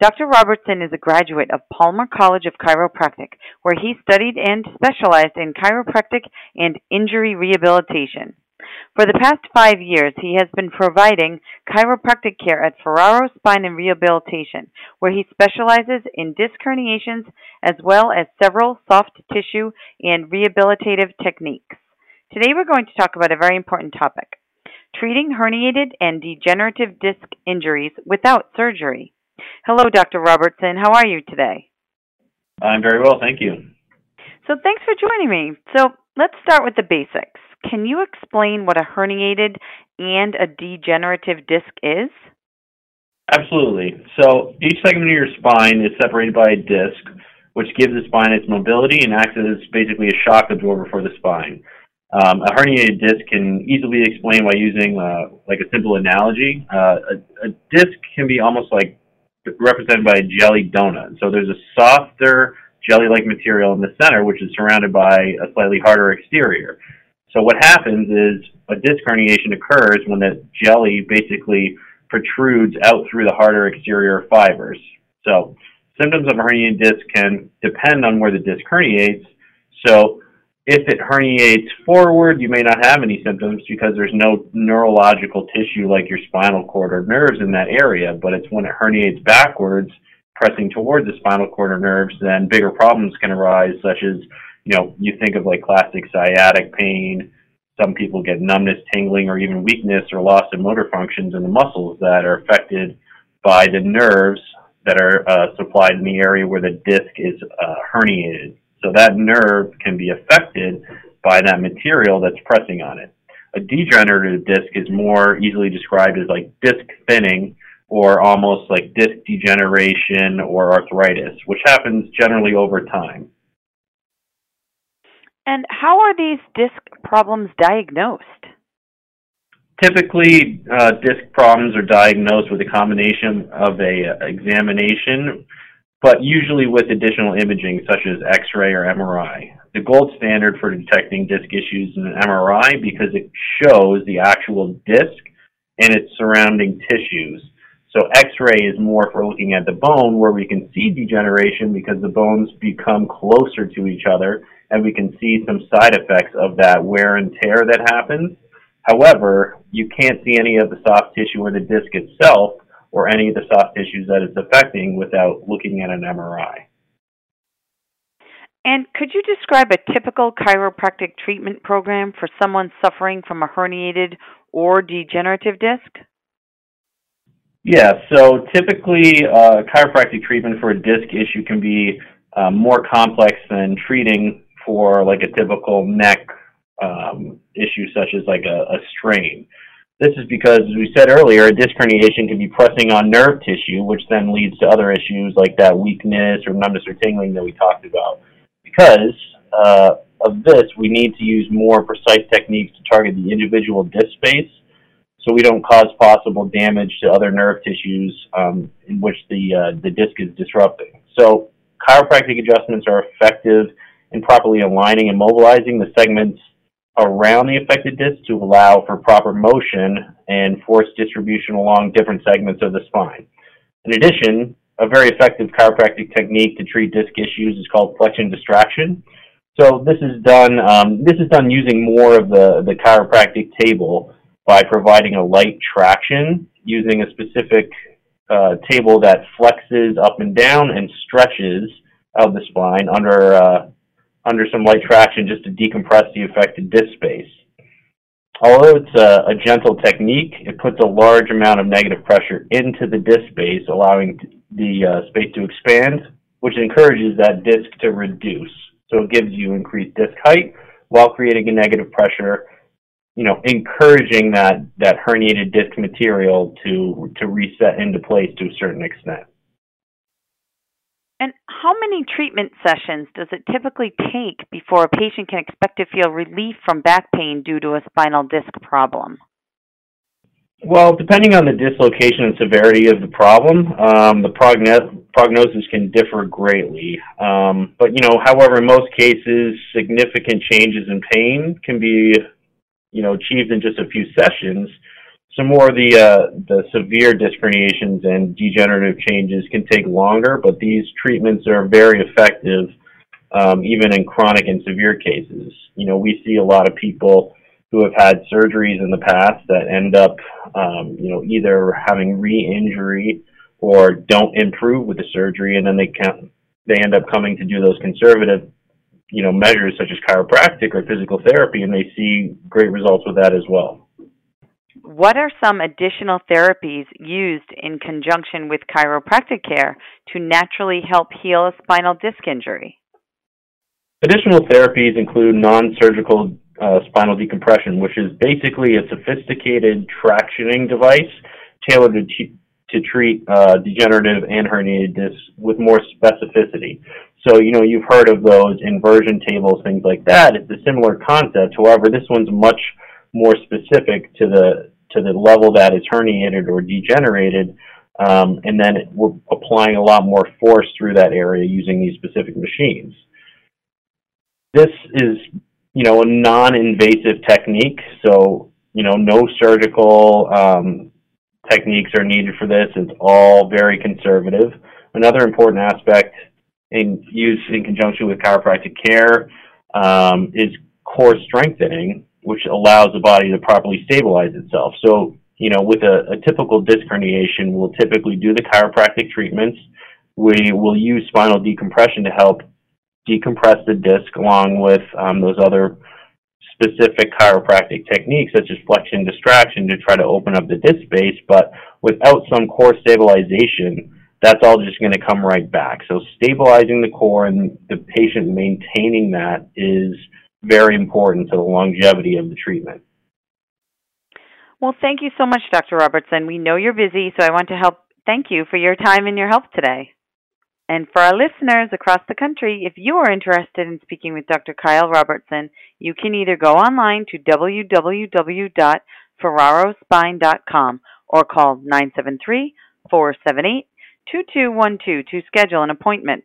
Dr. Robertson is a graduate of Palmer College of Chiropractic, where he studied and specialized in chiropractic and injury rehabilitation. For the past 5 years, he has been providing chiropractic care at Ferraro Spine and Rehabilitation, where he specializes in disc herniations as well as several soft tissue and rehabilitative techniques. Today we're going to talk about a very important topic: treating herniated and degenerative disc injuries without surgery. Hello, Dr. Robertson. How are you today? I'm very well, thank you. So thanks for joining me. So let's start with the basics. Can you explain what a herniated and a degenerative disc is? Absolutely. So each segment of your spine is separated by a disc, which gives the spine its mobility and acts as basically a shock absorber for the spine. A herniated disc can easily explain by using like a simple analogy. A disc can be almost like represented by a jelly donut. So there's a softer jelly-like material in the center, which is surrounded by a slightly harder exterior. So what happens is a disc herniation occurs when that jelly basically protrudes out through the harder exterior fibers. So symptoms of a herniated disc can depend on where the disc herniates. So if it herniates forward, you may not have any symptoms because there's no neurological tissue like your spinal cord or nerves in that area. But it's when it herniates backwards, pressing towards the spinal cord or nerves, then bigger problems can arise, such as, you know, you think of like classic sciatic pain. Some people get numbness, tingling, or even weakness or loss of motor functions in the muscles that are affected by the nerves that are supplied in the area where the disc is herniated. So that nerve can be affected by that material that's pressing on it. A degenerative disc is more easily described as like disc thinning or almost like disc degeneration or arthritis, which happens generally over time. And how are these disc problems diagnosed? Typically, disc problems are diagnosed with a combination of an examination, but usually with additional imaging such as X-ray or MRI. The gold standard for detecting disc issues is an MRI because it shows the actual disc and its surrounding tissues. So X-ray is more for looking at the bone, where we can see degeneration because the bones become closer to each other and we can see some side effects of that wear and tear that happens. However, you can't see any of the soft tissue or the disc itself, or any of the soft tissues that it's affecting, without looking at an MRI. And could you describe a typical chiropractic treatment program for someone suffering from a herniated or degenerative disc? Yeah, so typically chiropractic treatment for a disc issue can be more complex than treating for like a typical neck issue such as like a strain. This is because, as we said earlier, a disc herniation can be pressing on nerve tissue, which then leads to other issues like that weakness or numbness or tingling that we talked about. Because of this, we need to use more precise techniques to target the individual disc space so we don't cause possible damage to other nerve tissues in which the disc is disrupting. So chiropractic adjustments are effective in properly aligning and mobilizing the segments around the affected disc to allow for proper motion and force distribution along different segments of the spine. In addition, a very effective chiropractic technique to treat disc issues is called flexion distraction. So this is done using more of the chiropractic table by providing a light traction using a specific table that flexes up and down and stretches out the spine under some light traction just to decompress the affected disc space. Although it's a gentle technique, it puts a large amount of negative pressure into the disc space, allowing the space to expand, which encourages that disc to reduce. So it gives you increased disc height while creating a negative pressure, you know, encouraging that herniated disc material to reset into place to a certain extent. And how many treatment sessions does it typically take before a patient can expect to feel relief from back pain due to a spinal disc problem? Well, depending on the dislocation and severity of the problem, the prognosis can differ greatly. But, you know, however, in most cases, significant changes in pain can be, you know, achieved in just a few sessions. Some more of the severe disc herniations and degenerative changes can take longer, but these treatments are very effective, even in chronic and severe cases. You know, we see a lot of people who have had surgeries in the past that end up, you know, either having re-injury or don't improve with the surgery, and then they end up coming to do those conservative, you know, measures such as chiropractic or physical therapy, and they see great results with that as well. What are some additional therapies used in conjunction with chiropractic care to naturally help heal a spinal disc injury? Additional therapies include non-surgical spinal decompression, which is basically a sophisticated tractioning device tailored to treat degenerative and herniated discs with more specificity. So, you know, you've heard of those inversion tables, things like that. It's a similar concept. However, this one's much more specific to the level that is herniated or degenerated, and then we're applying a lot more force through that area using these specific machines. This is, you know, a non-invasive technique, so, you know, no surgical techniques are needed for this. It's all very conservative. Another important aspect in use in conjunction with chiropractic care is core strengthening, which allows the body to properly stabilize itself. So, you know, with a typical disc herniation, we'll typically do the chiropractic treatments. We will use spinal decompression to help decompress the disc along with those other specific chiropractic techniques such as flexion distraction to try to open up the disc space. But without some core stabilization, that's all just going to come right back. So stabilizing the core and the patient maintaining that is very important to the longevity of the treatment. Well, thank you so much, Dr. Robertson. We know you're busy, so I want to thank you for your time and your help today. And for our listeners across the country, if you are interested in speaking with Dr. Kyle Robertson, you can either go online to www.ferrarospine.com or call 973-478-2212 to schedule an appointment.